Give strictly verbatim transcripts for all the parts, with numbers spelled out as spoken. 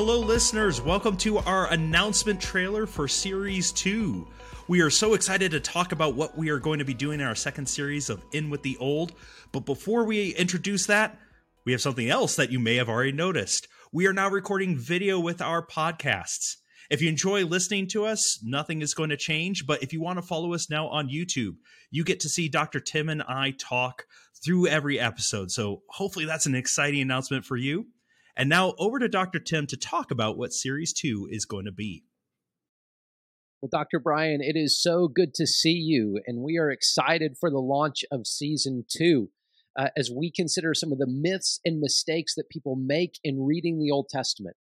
Hello, listeners. Welcome to our announcement trailer for Series two. We are so excited to talk about what we are going to be doing in our second series of In With the Old. But before we introduce that, we have something else that you may have already noticed. We are now recording video with our podcasts. If you enjoy listening to us, nothing is going to change. But if you want to follow us now on YouTube, you get to see Doctor Tim and I talk through every episode. So hopefully that's an exciting announcement for you. And now over to Doctor Tim to talk about what Series two is going to be. Well, Doctor Brian, it is so good to see you, and we are excited for the launch of Season two uh, as we consider some of the myths and mistakes that people make in reading the Old Testament.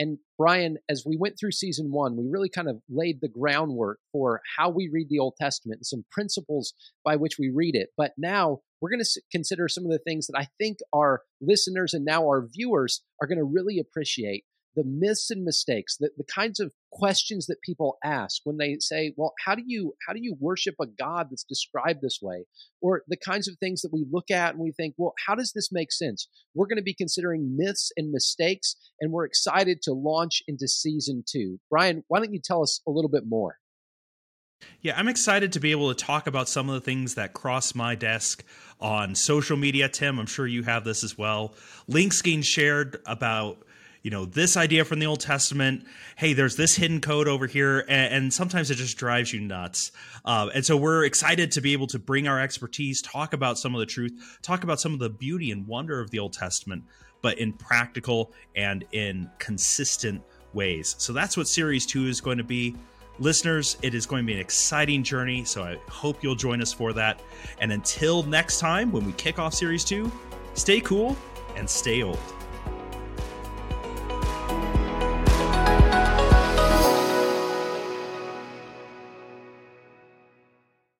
And Brian, as we went through Season one, we really kind of laid the groundwork for how we read the Old Testament and some principles by which we read it. But now we're going to consider some of the things that I think our listeners and now our viewers are going to really appreciate. The myths and mistakes, the, the kinds of questions that people ask when they say, well, how do you how do you worship a God that's described this way? Or the kinds of things that we look at and we think, well, how does this make sense? We're going to be considering myths and mistakes, and we're excited to launch into Season two. Brian, why don't you tell us a little bit more? Yeah, I'm excited to be able to talk about some of the things that cross my desk on social media. Tim, I'm sure you have this as well. Links getting shared about, you know, this idea from the Old Testament. Hey, there's this hidden code over here. And, and sometimes it just drives you nuts. Uh, and so we're excited to be able to bring our expertise, talk about some of the truth, talk about some of the beauty and wonder of the Old Testament, but in practical and in consistent ways. So that's what Series two is going to be. Listeners, it is going to be an exciting journey, so I hope you'll join us for that. And until next time, when we kick off Series two, stay cool and stay old.